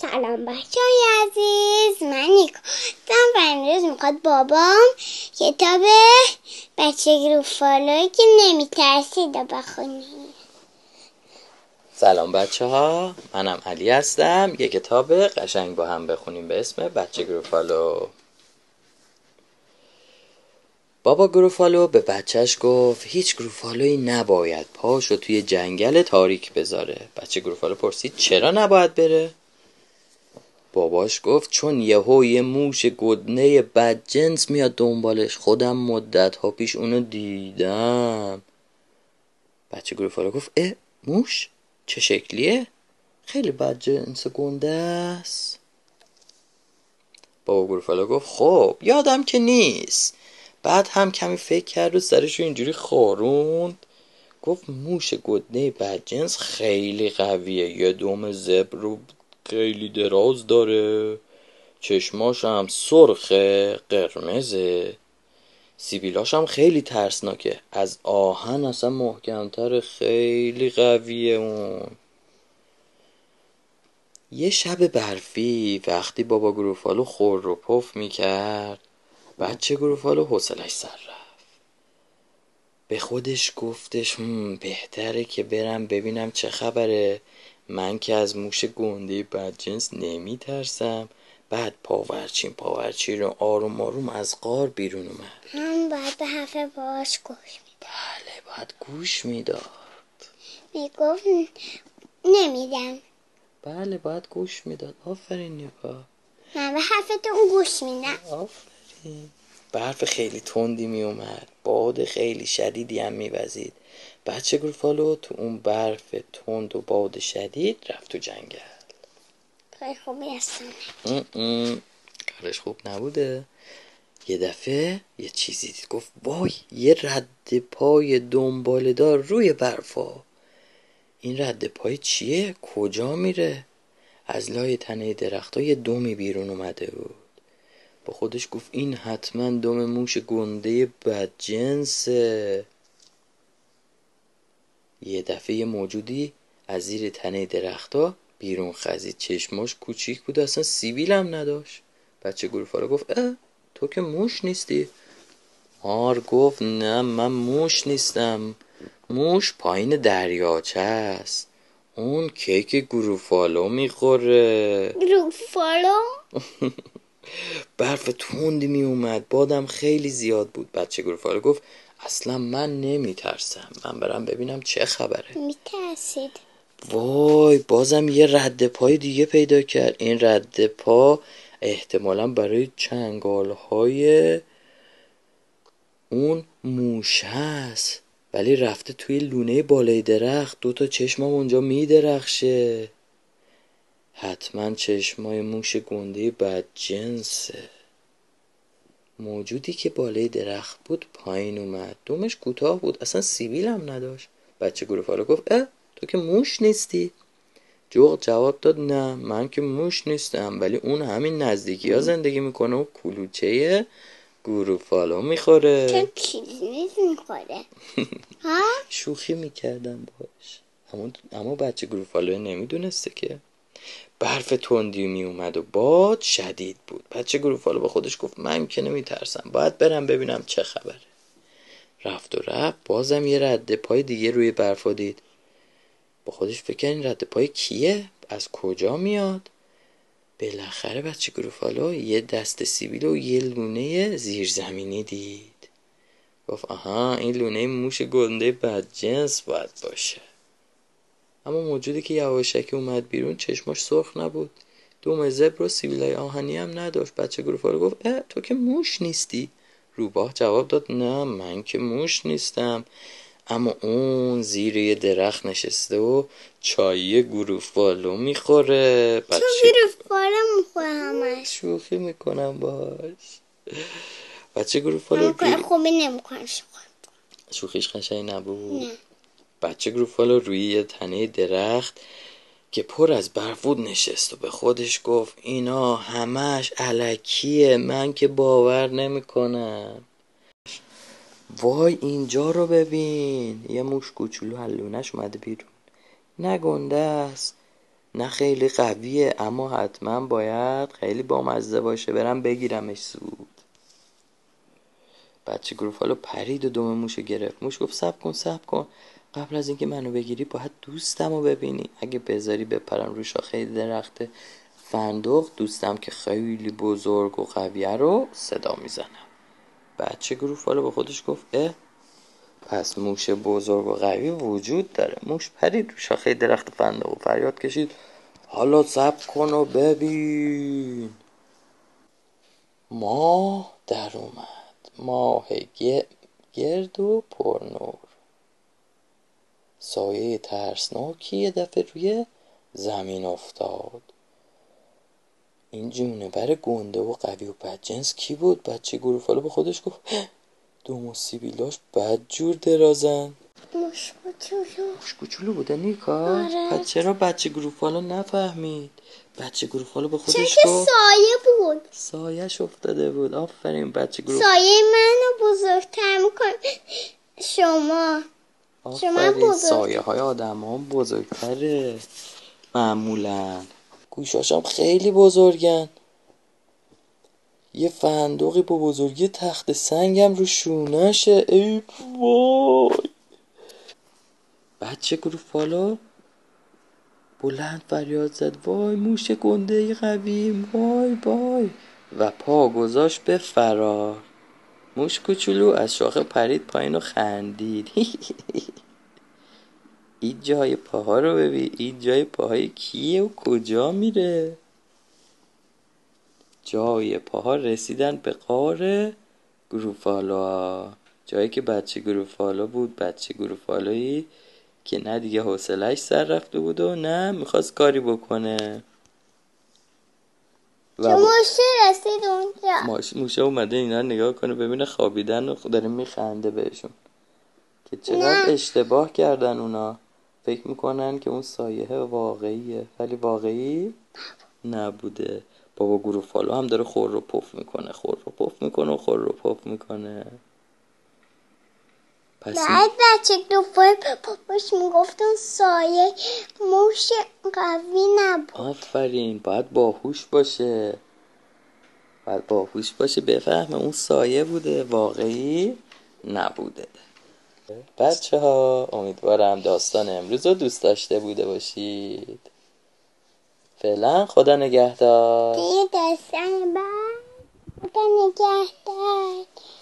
سلام بچه‌های عزیز، من نیکاتم و امروز میخواد بابام کتاب بچگی رو فالایی که نمیترسید رو بخونیم. سلام بچه ها، منم علی هستم. یه کتاب قشنگ با هم بخونیم به اسم بچگی رو فالو. بابا گروفالو به بچهش گفت هیچ گروفالویی نباید پاشو توی جنگل تاریک بذاره. بچه گروفالو پرسید چرا نباید بره؟ باباش گفت چون یه موش گدنه بدجنس میاد دنبالش. خودم مدت ها پیش اونو دیدم. بچه گروفالو گفت اه، موش چه شکلیه؟ خیلی بدجنس گنده است. بابا گروفالو گفت خب یادم که نیست. بعد هم کمی فکر کرد و سرشو اینجوری خاروند، گفت موش گدنه بدجنس خیلی قویه، یه دم زبر و خیلی دراز داره، چشماش هم سرخه قرمزه، سیبیلاش هم خیلی ترسناکه، از آهن اصلا محکمتره، خیلی قویه اون. یه شب برفی وقتی بابا گروفالو خور رو پف میکرد، بچه گروفالو حوصله‌اش سر رفت. به خودش گفتش بهتره که برم ببینم چه خبره، من که از موش گنده بدجنس نمی ترسم. بعد پاورچی رو آروم آروم از غار بیرون اومد. هم باید به حرف باش گوش میداد. بله باید گوش میداد. میگفت نمیدم. بله باید گوش میداد. آفرین نیکا. من به حرف تو گوش میدم. آفرین. برف خیلی تندی می اومد، باد خیلی شدیدی هم می وزید. بچه گروفالو تو اون برف تند و باد شدید رفت تو جنگل. کار خوبی هستم، کارش خوب نبوده. یه دفعه یه چیزی دید، گفت وای، یه رد پای دنباله دار روی برفا. این رد پای چیه؟ کجا میره؟ از لای تنه درخت‌ها یه دمی بیرون اومده بود. با خودش گفت این حتما دم موش گنده بدجنسه. یه دفعه موجودی از زیر تنه درختا بیرون خزید، چشماش کوچیک بود، اصلا سیبیل هم نداشت. بچه گروفالو گفت تو که موش نیستی؟ مار گفت نه من موش نیستم، موش پایین دریاچه است، اون کیک گروفالو میخوره. گروفالو؟ برف تند می اومد، بادم خیلی زیاد بود. بچه گروفالو گفت اصلا من نمی ترسم، من برم ببینم چه خبره. می ترسید. وای، بازم یه رد پای دیگه پیدا کرد. این رد پا احتمالا برای چنگالهای اون موش هست، ولی رفته توی لونه بالای درخت. دوتا چشمم اونجا می درخشه، حتما چشمای موش گنده بدجنسه. موجودی که بالای درخت بود پایین اومد، دومش کوتاه بود، اصلا سیبیل هم نداشت. بچه گروفالو گفت تو که موش نیستی؟ جغد جواب داد نه من که موش نیستم، ولی اون همین نزدیکی ها زندگی میکنه و کلوچه گروفالو میخوره. چه چیزی میخوره؟ شوخی میکردم باش، اما بچه گروفالو نمیدونسته که. برف تندی می اومد و باد شدید بود. بچه گروفالو به خودش گفت من که نمی ترسم، باید برم ببینم چه خبره. رفت بازم یه رد پای دیگه روی برفا دید. با خودش فکر این رد پای کیه؟ از کجا میاد؟ بالاخره بچه گروفالو یه دست سیبیل و یه لونه زیرزمینی دید. گفت آها، این لونه موش گنده بدجنس باید باشه. اما موجودی که یواشکی اومد بیرون چشماش سرخ نبود، دوم زبر و سیبیلای آهنی هم نداشت. بچه گروفالو گفت تو که موش نیستی؟ روباه جواب داد نه من که موش نیستم، اما اون زیر یه درخت نشسته و چای گروفالو میخوره. تو گروفالو میخوره همش. شوخی میکنم باش. بچه گروفالو شوخیش قشنگ نبود. نه. بچه گروفالو روی یه تنه درخت که پر از برف بود نشست و به خودش گفت اینا همش الکیه، من که باور نمیکنم. وای اینجا رو ببین، یه موش کوچولو از لونش اومده بیرون، نه گنده است نه خیلی قویه اما حتما باید خیلی بامزه باشه، برم بگیرمش زود. بچه گروفالو پرید و دم موشو گرفت. موش گفت صبر کن صبر کن، قبل از اینکه منو بگیری باید دوستمو ببینی. اگه بذاری بپرم روی شاخه درخت فندق، دوستم که خیلی بزرگ و قویه رو صدا میزنم. بچه گروفالو با خودش گفت اه، پس موش بزرگ و قوی وجود داره. موش پرید روی شاخه درخت فندق و فریاد کشید حالا صبر کن و ببین. ماه در اومد، ماه گرد و پرنور. سایه ترسناکی یه دفعه روی زمین افتاد. این جونور گنده و قوی و بدجنس کی بود؟ بچه گروفالو به خودش گفت دوم و سیبیلاش بدجور درازن. موش کوچولو. موش کوچولو بوده نیکا؟ آره. پس چرا بچه گروفالو نفهمید؟ بچه گروفالو به خودش گفت چون که سایه بود، سایهش افتاده بود. آفرین بچه گروفالو، سایه منو بزرگتر میکنه. شما بزرگ، سایه های آدم ها بزرگتره معمولا. گوشاشم خیلی بزرگن، یه فندقی با بزرگی تخت سنگم رو شونشه. ای وای. بچه گروفالو بلند فریاد زد وای موش گنده قوی، وای وای، و پا گذاشت به فرار. موش کوچولو از شاخه پرید پایین و خندید. این جای پاها رو ببین، این جای پاهای کیه و کجا میره؟ جای پاها رسیدن به غار گروفالو، جایی که بچه گروفالو بود. بچه گروفالویی که نه دیگه حوصله‌اش سر رفته بود و نه میخواست کاری بکنه. و موشه رسید اونجا، موشه اومده اینا نگاه کنه ببینه خوابیدن و داره میخنده بهشون که چقدر اشتباه کردن. اونا فکر میکنن که اون سایه واقعیه ولی واقعی نبوده. بابا گروفالو هم داره خور رو پف میکنه، خور رو پف میکنه. بعد بچه گروفالو پاپاش میگفت اون سایه موش قوی نبود. آفرین، باید باهوش باشه، بفهمه اون سایه بوده، واقعی نبوده. بچه ها امیدوارم داستان امروز رو دوست داشته بوده باشید. فعلا خدا نگهدار. دیگه داستان بعد خدا نگهدار.